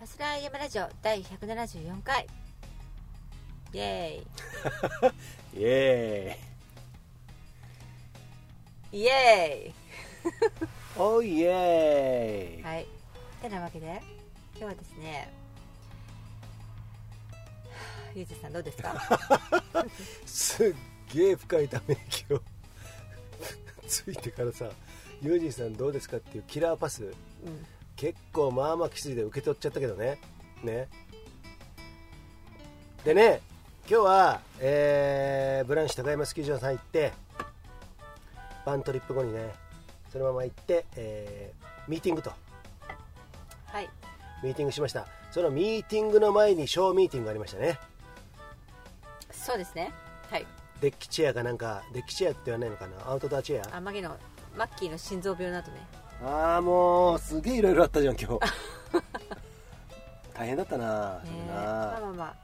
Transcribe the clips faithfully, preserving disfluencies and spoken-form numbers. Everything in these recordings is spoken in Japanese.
ファスラー山ラジオだいひゃくななじゅうよんかい、イエーイイエーイイエーイおーイエーイ。はい、てなわけで今日はですね、ゆうじさんどうですかすっげー深いため息をついてからさ、ユージさんどうですかっていうキラーパス、うん、結構まあまあきついで受け取っちゃったけどね。ねでね、今日は、えー、ブランシュ高山スキー場さん行って、バントリップ後にねそのまま行って、えー、ミーティングと、はい、ミーティングしました。そのミーティングの前にショーミーティングがありましたね。そうですね、はい。デッキチェアかなんか、デッキチェアってはないのかな、アウトドアチェア。あ、マギのマッキーの心臓病などね。ああ、もうすげえいろいろあったじゃん今日大変だったな、ね、な。まあまあまあ、ま、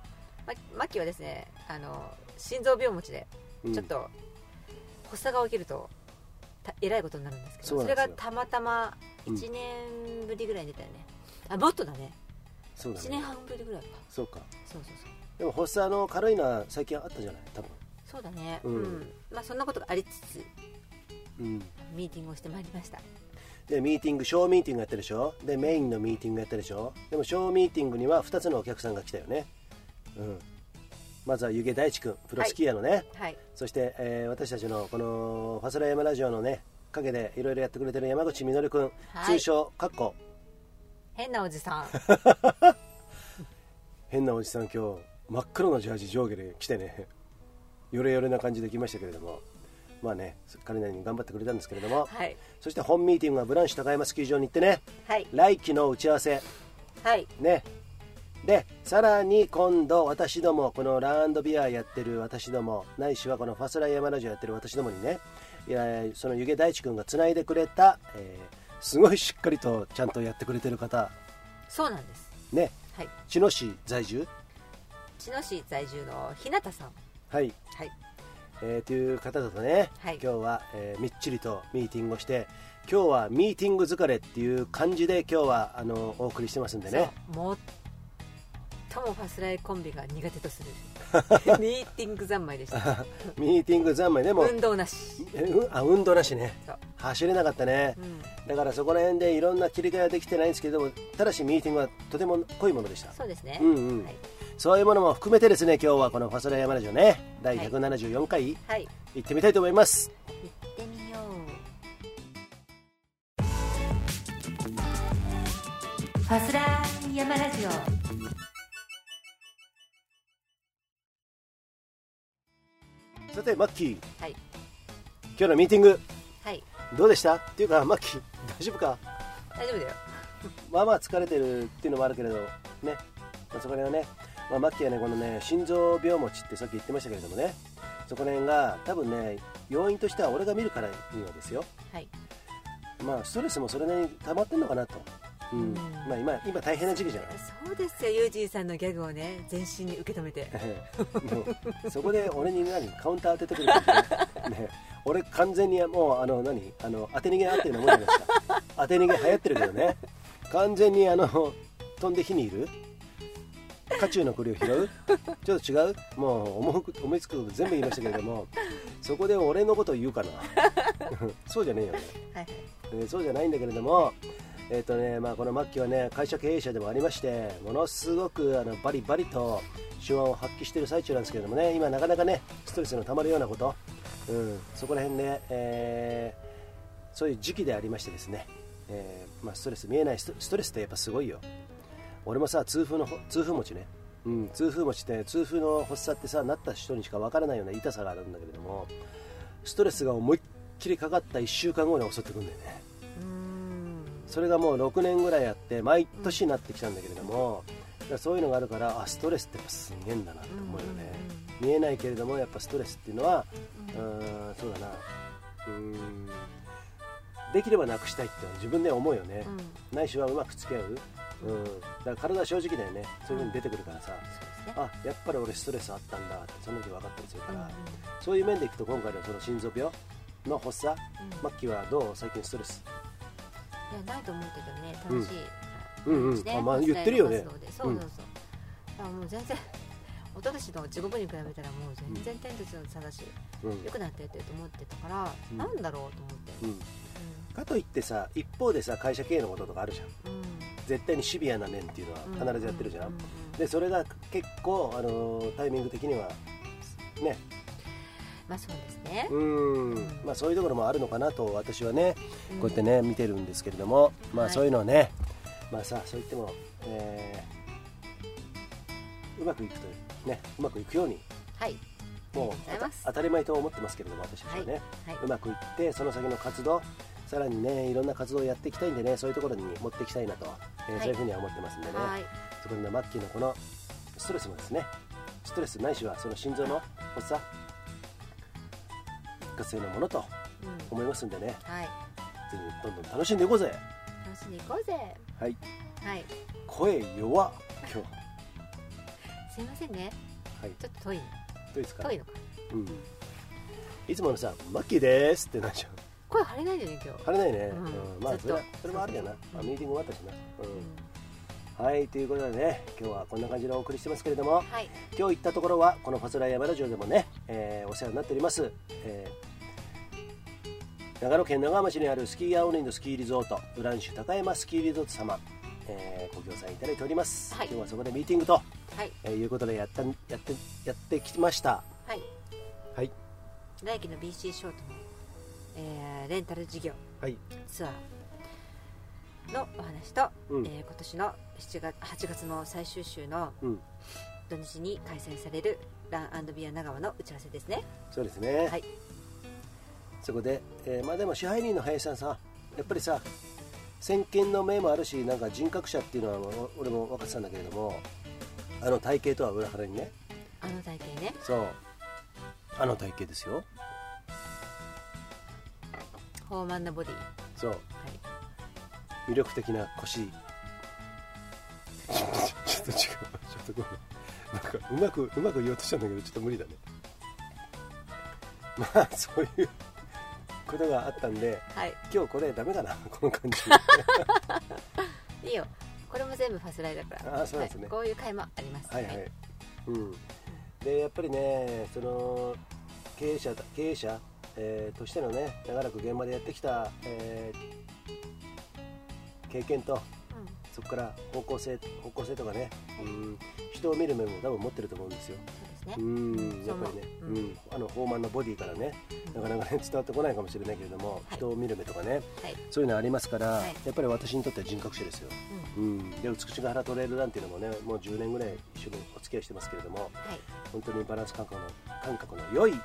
マッキーはですね、あの心臓病持ちで、うん、ちょっと発作が起きるとえらいことになるんですけど、 そ, それがたまたまいちねんぶりぐらいに出たよね、うん、あ、もっとだね。そうだね、いちねんはんぶりぐらいか。そうか、そうそうそう。でも発作の軽いのは最近あったじゃない、多分。そうだね、うん、うん、まあそんなことがありつつ、うん、ミーティングをしてまいりました。でミーティング、ショーミーティングやったでしょ、でメインのミーティングやったでしょ。でもショーミーティングにはふたつのお客さんが来たよね、うん、まずは湯気大地君、プロスキーヤーのね、はいはい、そして、えー、私たちのこのファスラー山ラジオのね陰でいろいろやってくれてる山口実君、はい、通称かっこ変なおじさん変なおじさん、今日真っ黒のジャージ上下で来てね、ヨレヨレな感じできましたけれども、まあね、彼なりに頑張ってくれたんですけれども、はい、そして本ミーティングはブランシュ高山スキー場に行ってね、はい、来期の打ち合わせ、はいね、でさらに今度私ども、このランドビアやってる私ども、ないしはこのファスラー山ラジオやってる私どもにね、いやその湯気大地君がつないでくれた、えー、すごいしっかりとちゃんとやってくれてる方。そうなんです、ね、はい、茅野市在住、茅野市在住の日向さん、はい、はい、えー、という方々ね、はい、今日は、えー、みっちりとミーティングをして、今日はミーティング疲れっていう感じで今日はあのお送りしてますんでね。そう、最もファスライコンビが苦手とするミーティング三昧でしたミーティング三昧でも運動なし、え、うあ運動なしね、走れなかったね、うん、だからそこら辺でいろんな切り替えはできてないんですけども、ただしミーティングはとても濃いものでした。そうですね、うんうん、はい、そういうものも含めてですね、今日はこのファスラー山ラジオねだいひゃくななじゅうよんかい、はいはい、行ってみたいと思います。行ってみよう。ファスラー山ラジオ。さてマッキー、はい、今日のミーティング、はい、どうでしたっていうか、マッキー大丈夫か。大丈夫だよまあまあ疲れてるっていうのもあるけれどね、そこら辺はね、まあ、マッキーはね、このね心臓病持ちってさっき言ってましたけれどもね、そこら辺が多分ね、要因としては俺が見るからにはですよ、はい、まあ、ストレスもそれなりに溜まってんのかなと、うんうん、まあ、今, 今大変な時期じゃない。そうですよ、ユージーさんのギャグをね全身に受け止めてもうそこで俺に何カウンター当ててくるから、ねね、俺完全にもうあの何あの当て逃げあってるのもんじゃないですか当て逃げ流行ってるけどね、完全にあの飛んで火にいる渦中の栗を拾うちょっと違う、もう 思, う思いつくこと全部言いましたけれどもそこで俺のことを言うかなそうじゃねえよね、はいはい、えそうじゃないんだけれども、えーとねまあ、このマッキーはね会社経営者でもありまして、ものすごくあのバリバリと手腕を発揮している最中なんですけれどもね、今なかなかねストレスのたまるようなこと、うん、そこら辺ね、えー、そういう時期でありましてですね、えーまあ、ストレス見えない、ス ト, ストレスってやっぱすごいよ。俺もさ、痛風の痛風持ちね、うん、痛風持ちって痛風の発作ってさ、なった人にしか分からないような痛さがあるんだけれども、ストレスが思いっきりかかったいっしゅうかんごに襲ってくるんだよね。うーん、それがもうろくねんぐらいあって毎年なってきたんだけれども、うん、そういうのがあるから、あ、ストレスってやっぱすげえんだなって思うよね、うん、見えないけれどもやっぱストレスっていうのは、うん、うーん、そうだな、うーん、できればなくしたいって自分で思うよね、うん、ないしはうまく付き合う、うん、だから体は正直だよね、そういう風に出てくるからさ、うん、そうですね、あ、やっぱり俺ストレスあったんだってその時分かったりするから、うんうん、そういう面でいくと今回のその心臓病の発作、うん、マッキーはどう、最近ストレス。いや、ないと思うけどね、楽しい、うん、形で言ってるよね。そうそうそう。もう全然おととしの地獄に比べたらもう全然天と地の差だし、良くなってってると思ってたから、なんだろうと思って。うんかといってさ、一方でさ、会社経営のこととかあるじゃん、うん、絶対にシビアな面っていうのは必ずやってるじゃん、うんうんうん、でそれが結構、あのー、タイミング的にはね、まあそうですね、うん、まあ、そういうところもあるのかなと私はね、うん、こうやってね見てるんですけれども、まあそういうのをね、はい、まあさ、そう言っても、えー、うまくいくというね、うまくいくように、はい、もう当たり前と思ってますけれども、私たちはね、はいはい、うまくいってその先の活動、さらにね、いろんな活動をやっていきたいんでね、そういうところに持っていきたいなと、えーはい、そういうふうには思ってますんでね、はい、そこにマッキーのこのストレスもですね、ストレスないしはその心臓の発作活性のものと思いますんでね、うんはい、ぜひどんどん楽しんでいこうぜ、楽しんでいこうぜ、はい、はい、声弱今日すいませんね、はい、ちょっと遠い遠いですか、遠いのか、うん、いつものさ、マッキーですってなっちゃう、声張れないよね今日。張れないね。うんうん、まあそれそれもあるやな。まあ、ミーティング終わったしな、うんうん。はいということでね、今日はこんな感じでお送りしてますけれども、はい、今日行ったところはこのファスライヤマラジオでもね、えー、お世話になっております、えー。長野県長浜市にあるスキーアオネンドスキーリゾートウランシュ高山スキーリゾート様、えー、ご協賛いただいております。はい、今日はそこでミーティングと、はいえー、いうことでやったやってやってきました。はい。はい。来期の ビーシー ショート。えー、レンタル事業、はい、ツアーのお話と、うんえー、今年のしちがつはちがつの最終週の土日に開催されるラン&ビア長和の打ち合わせですね。そうですね、はい、そこで、えー、まあでも支配人の林さんさ、やっぱりさ先見の明もあるし、なんか人格者っていうのは俺も分かってたんだけれども、あの体型とは裏腹にね、あの体型ね、そうあの体型ですよ、豊満なボディ、そう、はい、魅力的な腰ちょっと違う、ちょっとごめん、なんかうまくうまく言おうとしたんだけどちょっと無理だね。まあそういうことがあったんで、はい、今日これダメだなこの感じいいよ、これも全部ファスライだから。あ、そうですね、はい、こういう回もあります、はいはいはいうん、でやっぱりね、その経営者経営者えー、としてのね、長らく現場でやってきた、えー、経験と、うん、そこから方向性、方向性とかね、うん、人を見る目も多分持ってると思うんですよ。そうですね。うん、やっぱりね、うんうん、あの豊満なボディからね、なかなか、ね、伝わってこないかもしれないけれども、うん、人を見る目とかね、はい、そういうのありますから、はい、やっぱり私にとっては人格者ですよ。うんうん、で美しが原トレイルランっていうのもね、もうじゅうねんぐらい一緒にお付き合いしてますけれども、はい、本当にバランス感覚の、感覚の良い、はい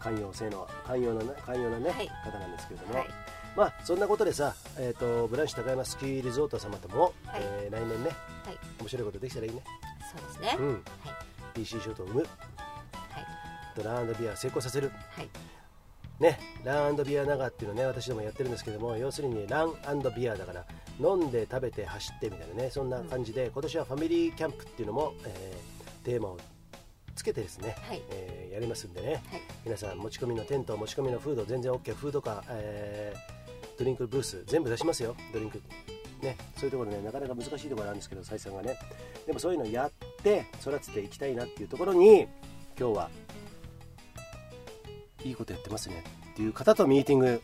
寛容性の寛容なね、寛容なね、はい、方なんですけれども、はい、まあそんなことでさ、えっとブランシュ高山スキーリゾート様とも、はいえー、来年ね、はい、面白いことできたらいいね。そうですね。うん。はい、ビーシー ショートを生む。はい。ラン&ビア成功させる。はい。ね、ラン&ビア長っていうのね、私どもやってるんですけども、要するにラン&ビアだから飲んで食べて走ってみたいなね、そんな感じで、うん、今年はファミリーキャンプっていうのも、えー、テーマをつけてですね、はいえー、やりますんでね、はい、皆さん持ち込みのテント、持ち込みのフード全然 OK、 フードか、えー、ドリンクブース全部出しますよ、ドリンクね、そういうところね、なかなか難しいところなんですけど、採算がね、でもそういうのをやって育てていきたいなっていうところに、今日はいいことやってますねっていう方とミーティング。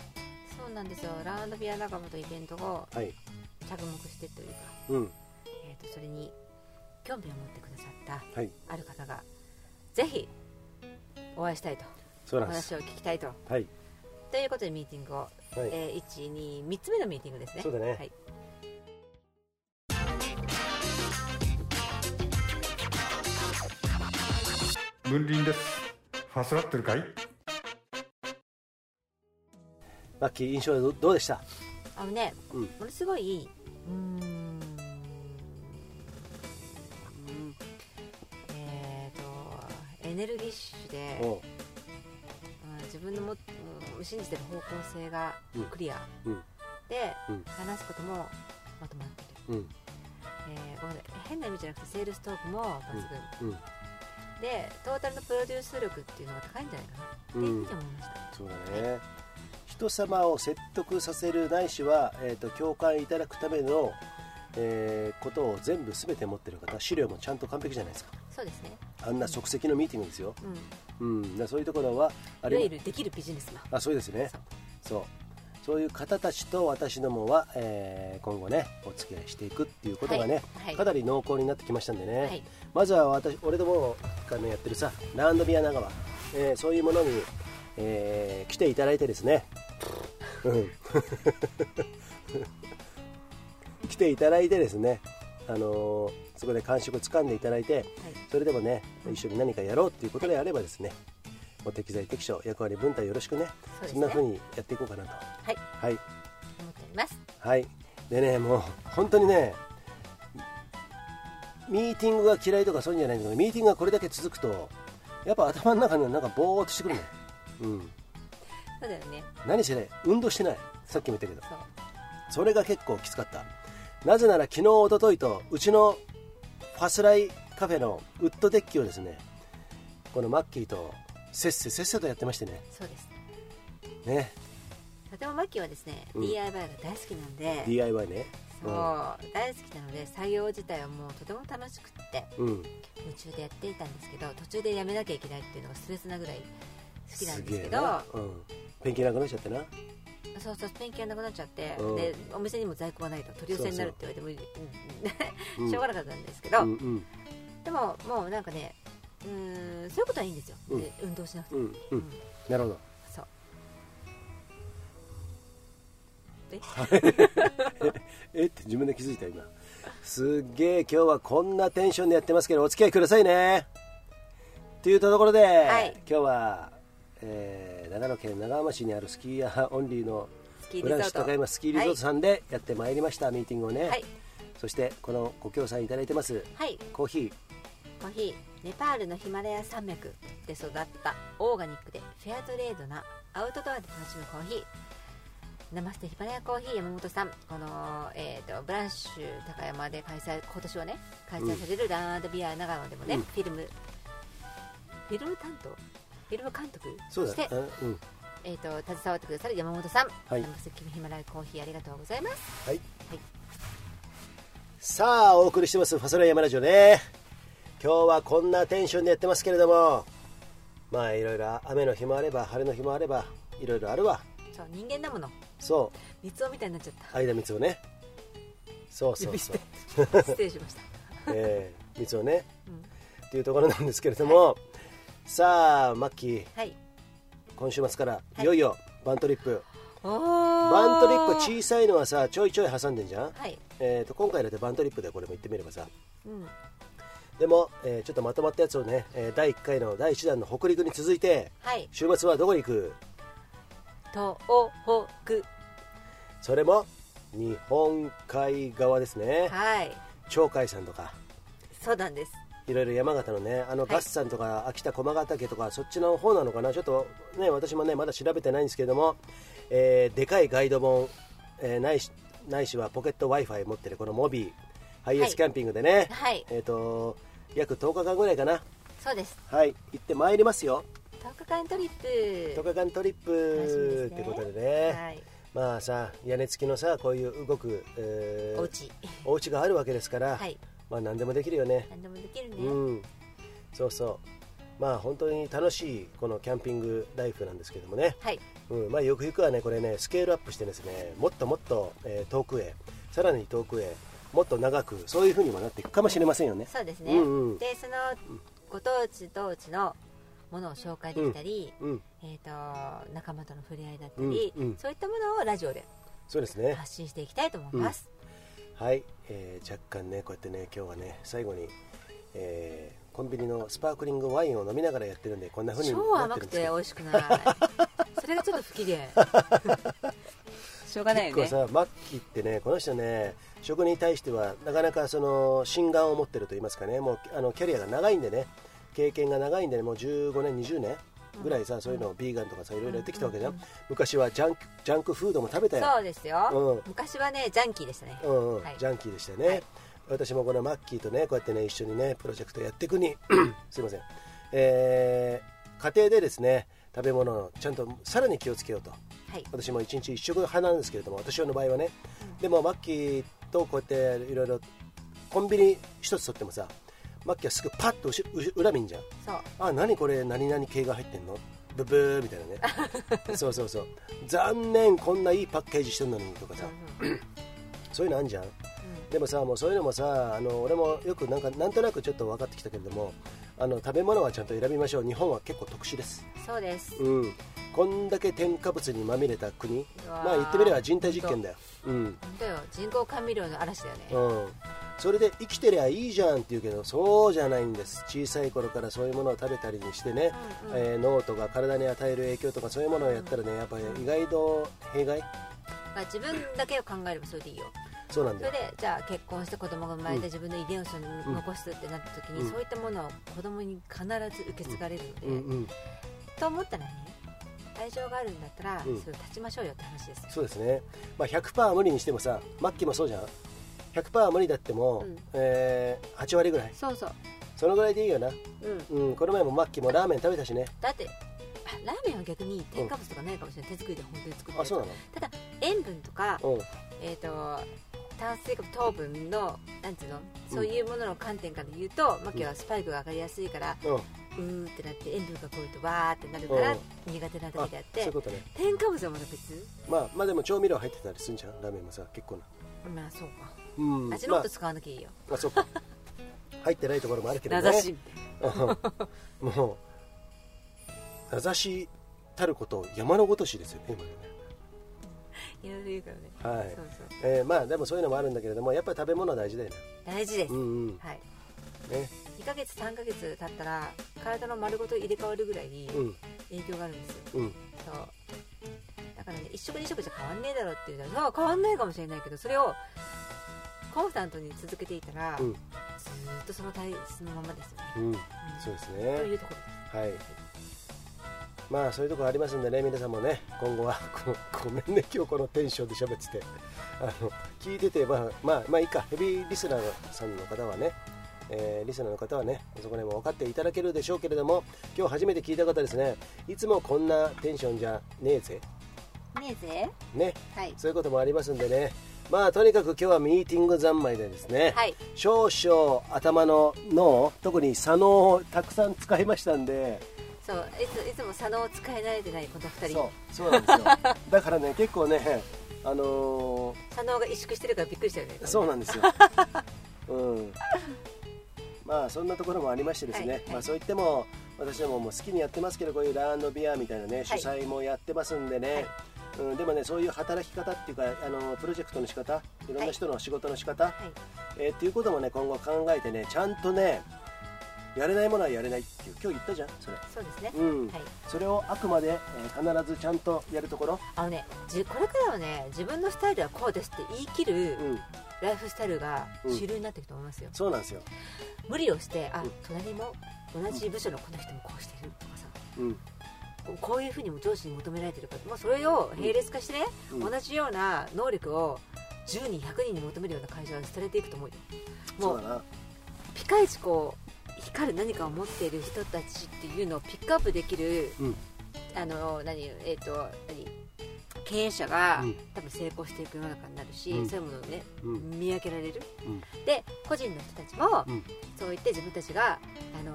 そうなんですよ、ラウンドビア仲間とイベントを着目してというか、うんえー、とそれに興味を持ってくださった、はい、ある方がぜひお会いしたいと、そうなんです、話を聞きたいと、はい、ということでミーティングを、はいえー、いち、に、みっつめのミーティングですね。そうだね、はい、文林です。ファスラってるかいマッキー、印象は ど, どうでした？あのね、うん、ものすごい、うーんエネルギッシュで、うん、自分のも、うん、信じてる方向性がクリア、うん、で、うん、話すこともまとまってる、うんえー、変な意味じゃなくてセールストークも抜群、うんうん、でトータルのプロデュース力っていうのが高いんじゃないかなっていうふうに思いました、うん、そうだね。一人様を説得させるないしは、えー、と共感いただくための、えー、ことを全部すべて持ってる方、資料もちゃんと完璧じゃないですか。そうですね。あんな即席のミーティングですよ。うん、うん、だそういうところはあれいわゆるできるビジネスマン。あ、そうですね。そう。そういう方たちと私どもは、えー、今後ねお付き合いしていくっていうことがね、はいはい、かなり濃厚になってきましたんでね、はい、まずは私俺どもが、ね、やってるさランドビア長は、えー、そういうものに、えー、来ていただいてですね来ていただいてですね、あのー、そこで感触をつかんでいただいて、はい、それでもね一緒に何かやろうっていうことであればですね、適材適所、役割分担よろしくね、そ, ねそんな風にやっていこうかなと、はい、はい、思っております。はい、でね、もう本当にね、ミーティングが嫌いとかそういうんじゃないんだけど、ミーティングがこれだけ続くと、やっぱ頭の中になんかぼーっとしてくるね。うん。そうだよね。何してない？運動してない。さっきも言ったけど、そ, それが結構きつかった。なぜなら昨日一昨日とうちのファスライカフェのウッドデッキをですね、このマッキーとせっせせっせとやってましてね。そうですね。とてもマッキーはですね、うん、ディーアイワイ が大好きなんで ディーアイワイ ね、そう、うん、大好きなので作業自体はもうとても楽しくって、うん、夢中でやっていたんですけど、途中でやめなきゃいけないっていうのがストレスなぐらい好きなんですけど、うん、ペンキなくなっちゃってな。そうそう、ペンキがなくなっちゃって、うん、でお店にも在庫がないと取り寄せになるって言われてもそうそうしょうがなかったんですけど、うんうんうん、でももうなんかね、うーん、そういうことはいいんですよ、うん、運動しなくても、うんうんうん、なるほど。そう、ええって自分で気づいた今。すっげえ今日はこんなテンションでやってますけどお付き合いくださいねっていうところで、はい、今日は、えー、長野県長浜市にあるスキーヤーオンリーの浦西高山スキーリゾートさんでやってまいりました、はい、ミーティングをね、はい、そしてこのご協賛いただいてます、はい、コーヒーコーヒーネパールのヒマラヤ山脈で育ったオーガニックでフェアトレードなアウトドアで楽しむコーヒー、ナマステヒマラヤコーヒー山本さん、この、えー、とブランシュ高山で開催、今年はね開催されるランドビア長野でもね、うん、フィルムフィルム担当フィルム監督として、うんえー、と携わってくださる山本さん、はい、ナマステヒマラヤコーヒーありがとうございます。はい、はい、さあお送りしてますファソラヤマラジオね。今日はこんなテンションでやってますけれども、まあいろいろ雨の日もあれば晴れの日もあればいろいろあるわ。そう人間だもの。そう。三つおみたいになっちゃった。間三つおね。そうそうそう。失礼しました。えー、三つおね、うん。っていうところなんですけれども、はい、さあマッキー、はい、今週末からいよいよバントリップ。はい、バントリップ小さいのはさちょいちょい挟んでんじゃん。はい、えーと今回だってバントリップでこれも言ってみればさ。うん。でも、えー、ちょっとまとまったやつをね、えー、だいいっかいのだいいちだんの北陸に続いて、はい、週末はどこに行く？東北。それも日本海側ですね。はい。鳥海山とか。そうなんです。いろいろ山形のね、あのガッサンとか、はい、秋田駒ヶ岳とかそっちの方なのかな。ちょっとね私もねまだ調べてないんですけれども、えー、でかいガイド本、えー、ないし、ないしはポケット Wi-Fi 持ってるこのモビー。ハイエースキャンピングでね、はいはい、えーと約とおかかんぐらいかな。そうです、はい、行ってまいりますよ。とおかかんトリップとおかかんトリップ、ね、ってことでね、はい、まあさ屋根付きのさこういう動く、えー、お家お家があるわけですから、はい、まあ何でもできるよね。何でもできるね、うん、そうそう、まあ本当に楽しいこのキャンピングライフなんですけどもね、はい、うん、まあよくよくはねこれねスケールアップしてですね、もっともっと、えー、遠くへ、さらに遠くへ、もっと長く、そういう風にもなっていくかもしれませんよね。そうですね、うんうん、でそのご当地当地のものを紹介できたり、うんうん、えー、と仲間との触れ合いだったり、うんうん、そういったものをラジオで発信していきたいと思います、うん、はい、えー、若干ねこうやってね今日はね最後に、えー、コンビニのスパークリングワインを飲みながらやってるんでこんな風になってるんですけど、超甘くて美味しくないそれがちょっと不機嫌しょうがないよね。結構さマッキーってねこの人ね食に対してはなかなかその心眼を持ってると言いますかね、もうあのキャリアが長いんでね、経験が長いんでね、もうじゅうごねんにじゅうねんぐらいさ、うん、そういうのをビーガンとかさいろいろやってきたわけじゃん、うんうんうん、昔はジャンク、ジャンクフードも食べたよ。そうですよ、うん、昔はねジャンキーでしたね、うんうん、はい、ジャンキーでしたね、はい、私もこのマッキーとねこうやってね一緒にねプロジェクトやっていくにすいません、えー、家庭でですね食べ物をちゃんとさらに気をつけようと、はい、私もいちにちいっ食の派なんですけれども、私の場合はね、うん、でもマッキーとこうやっていろいろコンビニ一つ取ってもさ、マッキーはすぐパッと裏見んじゃん。そう、あ、何これ、何々系が入ってんの、ブブーみたいなねそうそうそう、残念、こんないいパッケージしてるのにとかさ、うんうん、そういうのあんじゃん、うん、でもさ、もうそういうのもさ、あの俺もよくなんかなんとなくちょっと分かってきたけれども、あの食べ物はちゃんと選びましょう。日本は結構特殊です。そうです、うん、こんだけ添加物にまみれた国、まあ言ってみれば人体実験だよ。うん、本当よ、人工甘味料の嵐だよね、うん、それで生きてりゃいいじゃんって言うけど、そうじゃないんです。小さい頃からそういうものを食べたりにしてね、うんうん、えー、脳とか体に与える影響とかそういうものをやったらね、やっぱり意外と弊害、まあ、自分だけを考えればそれでいいよ。そうなんだよ。それでじゃあ結婚して子供が生まれて自分の遺伝子を残すってなった時に、うん、そういったものを子供に必ず受け継がれるので、うんうんうん、と思ったらね、愛情があるんだったら、うん、それを断ちましょうよって話ですよ。そうですね、まあ、ひゃくパーセント 無理にしてもさ、末期もそうじゃん。 ひゃくパーセント 無理だっても、うん、えー、はち割ぐらい、そうそう、そのぐらいでいいよな、うんうん、この前も末期もラーメン食べたしね。だってラーメンは逆に添加物とかないかもしれない、うん、手作りで本当に作ってる。あ、そうなの。ただ塩分とか、うん、えーと炭水化物、糖分のなんていうの、そういうものの観点から言うと、マキはスパイクが上がりやすいから、うん、うーってなって塩分がこういうとわーってなるから、うん、苦手なだけであって、そういうことね。添加物はまだ別、まあ、まあでも調味料入ってたりするんじゃん、ラーメンもさ、結構な。まあそうか、うん、味の素使わなきゃいいよ、まあ、まあそうか入ってないところもあるけどね、名指しもう名指したること山のごとしですよね、今ね。いろいろ言うからね、はい、そうそう、えー、まあでもそういうのもあるんだけれども、やっぱり食べ物は大事だよね。大事です、うんうん、はい、ね、にかげつさんかげつ経ったら体の丸ごと入れ替わるぐらいに影響があるんですよ、うん、そうだからね、いち食に食じゃ変わんねえだろっていうのは変わんないかもしれないけど、それをコンスタントに続けていたら、うん、ずっとその体質のままですよね、うんうん、そうですね、というところです。はい、まあそういうところありますんでね、皆さんもね、今後はごめんね、今日このテンションで喋ってて、あの聞いてて、まあまあまあいいか、ヘビーリスナーさんの方はね、えー、リスナーの方はね、そこら辺も分かっていただけるでしょうけれども、今日初めて聞いた方ですね、いつもこんなテンションじゃねえぜねえぜね、はい、そういうこともありますんでね、まあとにかく今日はミーティング三昧でですね、はい、少々頭の脳、特に左脳をたくさん使いましたんで、そういつ、いつも左脳を使い慣れてないこのふたり、そう、そうなんですよだからね、結構ね、あのー、左脳が萎縮してるからびっくりしたよね。そうなんですようん、まあそんなところもありましてですね、はいはい、まあ、そういっても私はもう好きにやってますけど、こういうラー&ビアみたいなね、主催もやってますんでね、はいはいうん、でもね、そういう働き方っていうか、あのプロジェクトの仕方、いろんな人の仕事の仕方、はいえー、っていうこともね、今後考えてね、ちゃんとね、やれないものはやれないっていう今日言ったじゃん、それ。そうですね、うんはい、それをあくまで、えー、必ずちゃんとやるところ、あのね、じこれからはね、自分のスタイルはこうですって言い切る、うん、ライフスタイルが主流になっていくと思いますよ、うん、そうなんですよ。無理をして、あ、うん、隣も同じ部署のこの人もこうしてるとかさ、うん、こういうふうにも上司に求められてるから、もうそれを並列化してね、うん、同じような能力をじゅうにんひゃくにんに求めるような会社はされていくと思うよ。もうそうだな、ピカイチこう光る何かを持っている人たちっていうのをピックアップできる、うん、あの何えっ、ー、と何経営者が、うん、多分成功していく世の中になるし、うん、そういうものをね、うん、見分けられる、うん、で個人の人たちも、うん、そう言って自分たちが、あの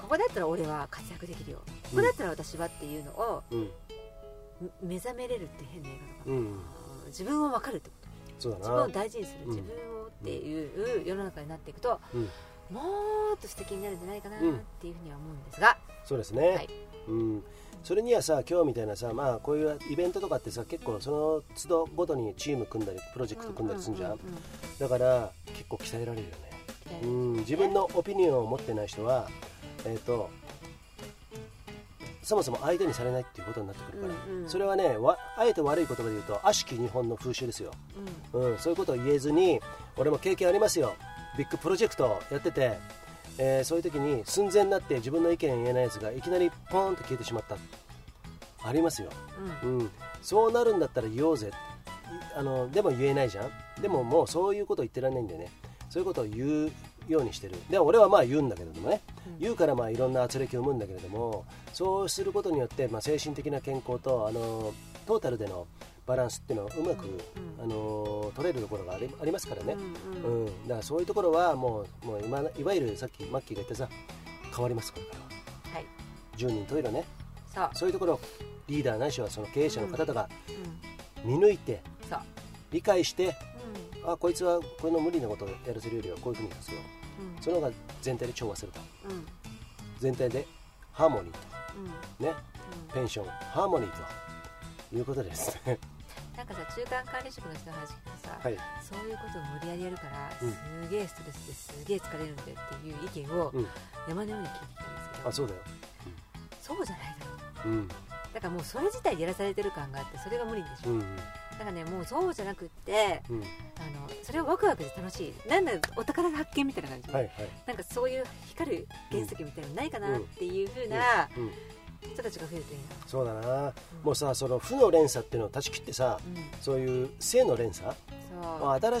ここだったら俺は活躍できるよ、ここだったら私はっていうのを、うん、目覚めれるって変な映画とか、うんうん、自分を分かるってこと、そうだな、自分を大事にする、自分をっていう世の中になっていくと、うんうん、もっと素敵になるんじゃないかなっていうふうには思うんですが、うん、そうですね、はいうん、それにはさ、今日みたいなさ、まあ、こういうイベントとかってさ、結構その都度ごとにチーム組んだりプロジェクト組んだりするじゃん、うんうんうんうん、だから結構鍛えられるよね、うん、自分のオピニオンを持ってない人は、えーと、そもそも相手にされないっていうことになってくるから、うんうん、それはね、わあえて悪い言葉で言うと悪しき日本の風習ですよ、うんうん、そういうことを言えずに、俺も経験ありますよ、ビッグプロジェクトやってて、えー、そういう時に寸前になって自分の意見言えないやつがいきなりポーンと消えてしまった、ありますよ、うんうん、そうなるんだったら言おうぜ、あのでも言えないじゃん、でももうそういうこと言ってらんないんだよね、そういうことを言うようにしてる。で俺はまあ言うんだけれどもね、うん、言うからまあいろんな圧力を生むんだけれども、そうすることによって、まあ、精神的な健康と、あのトータルでのバランスっていうのはうまく、うんうん、あの取れるところがあ り, ありますからね、うんうんうん、だからそういうところはも う, もう今いわゆるさっきマッキーが言ったさ変わりますこれから、はい、じゅうにん十色ね、そ う, そういうところをリーダーないしはその経営者の方とか見抜いて、うんうん、理解して、うん、あこいつはこの無理なことをやらせるよりはこういうふうにやらせよう、うん、その方が全体で調和すると、うん、全体でハーモニーと、うんねうん、ペンションハーモニーということですねなんかさ中間管理職の人の話聞くとさ、はい、そういうことを無理やりやるから、うん、すげえストレスですげえ疲れるんだっていう意見を山のように聞いてきたんですけど、うん、あそうだよ、うん、そうじゃないだろう、うん、だからもうそれ自体やらされてる感があってそれが無理でしょ、うんうん、だからねもうそうじゃなくって、うん、あのそれをワクワクで楽しいなんだお宝の発見みたいな感じ、はいはい、なんかそういう光る原石みたいなのないかなっていう風な、うんうんうんうん人たちが増えていいなそうだな、うん、もうさその負の連鎖っていうのを断ち切ってさ、うん、そういう正の連鎖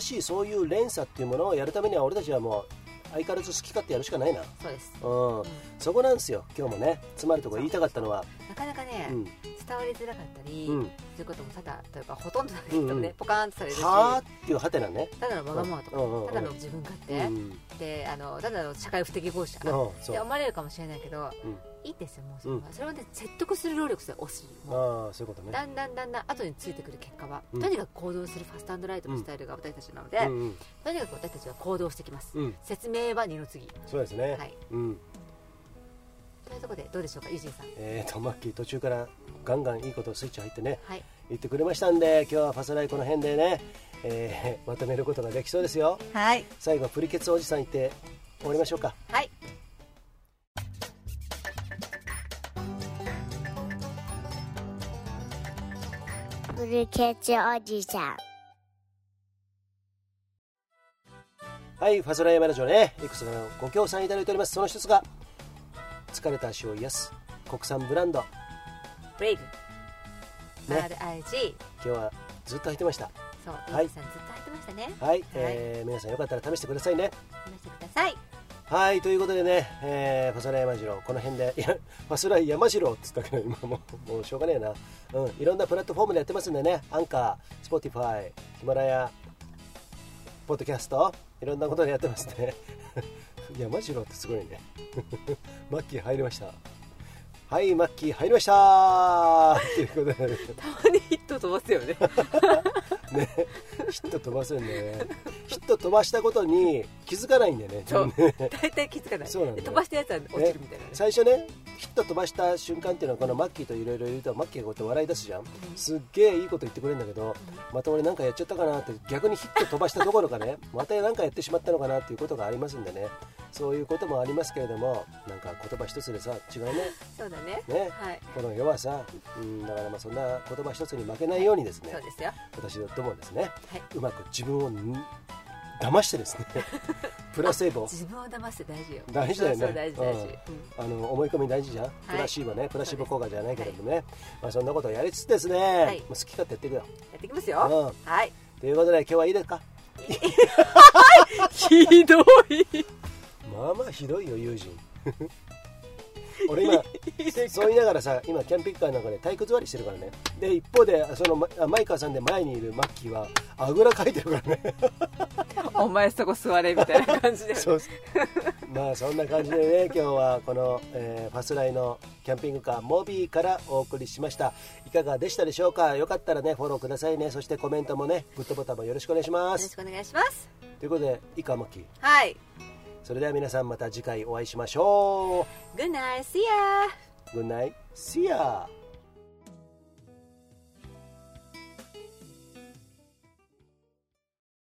新しいそういう連鎖っていうものをやるためには俺たちはもう相変わらず好き勝手やるしかないなそうです、うんうん、そこなんですよ今日もねつまりとこ言いたかったのはなかなかね、うん、伝わりづらかったり、うん、そういうこともただというかほとんどの人もね、うんうん、ポカーンとされるしはーっていうハテナねただのわがままとか、うんうんうん、ただの自分勝手、うん、であのただの社会不適合者、うん、って思われるかもしれないけど、うんいいですよもうそれは、うん、それは、ね、説得する労力すら惜しいあそういうこと、ね、だんだんだんだん後についてくる結果は、うん、とにかく行動するファストアンドライトのスタイルが私たちなので、うんうん、とにかく私たちは行動してきます、うん、説明は二の次そうですね、はいうん、というところでどうでしょうかユージンさん、えー、とマッキー途中からガンガンいいことをスイッチ入ってね、はい、言ってくれましたんで今日はファスライこの辺でね、えー、まとめることができそうですよ、はい、最後プリケツおじさん言って終わりましょうかはいプリケツおじさんはいファスライヤマラジオねいくつかのご協賛いただいておりますその一つが疲れた足を癒す国産ブランドブレイブ、ね、アールアイジー 今日はずっと履いてましたそう皆、はい、さんずっと履いてましたねはい、はいえー、皆さんよかったら試してくださいね試してくださいはいということでね、えー、ファスライ山城この辺でいやファスライ山城って言ったけど今もう、もうしょうがねえな、うん、いろんなプラットフォームでやってますんでねアンカー、スポティファイ、ヒマラヤポッドキャストいろんなことでやってますね山城ってすごいねマッキー入りましたはいマッキー入りましたということでたまにヒット飛ばすよ ね, ねヒット飛ばすんだよねヒット飛ばしたことに気づかないんだよねそう大体気づかないそうなんだ、ね、飛ばしたやつは落ちるみたいな、ねね、最初ねヒット飛ばした瞬間っていうのはこのマッキーといろいろ言うとマッキーがこうやって笑い出すじゃん、うん、すっげーいいこと言ってくれるんだけど、うん、また俺なんかやっちゃったかなって逆にヒット飛ばしたどころかねまたなんかやってしまったのかなっていうことがありますんでねそういうこともありますけれどもなんか言葉一つでさ違うねそうだ ね, ね、はい、この世はさ、うん、だからまあそんな言葉一つに負けないようにですね、はい、そうですよ私どもですね、はいうまく自分を騙してですねプラセーボ自分を騙して大事よ大事だよねそうそう大事大事、うん、あの思い込み大事じゃん、はい、プラシーボねプラシーボ効果じゃないけれどもね、はいまあ、そんなことをやりつつですね、はい、好き勝手やっていくよやっていきますよ、うん、はいということで今日はいいですかひどいまあまあひどいよ友人俺今そう言いながらさ今キャンピングカーの中で体育座りしてるからねで一方でそのマイカーさんで前にいるマッキーはあぐらかいてるからねお前そこ座れみたいな感じでそうまあそんな感じでね今日はこの、えー、ファスライのキャンピングカーモビーからお送りしましたいかがでしたでしょうかよかったらねフォローくださいねそしてコメントもねグッドボタンもよろしくお願いしますよろしくお願いしますということでいいかマッキーはいそれでは皆さんまた次回お会いしましょう。Good night, see ya. Good night, see ya.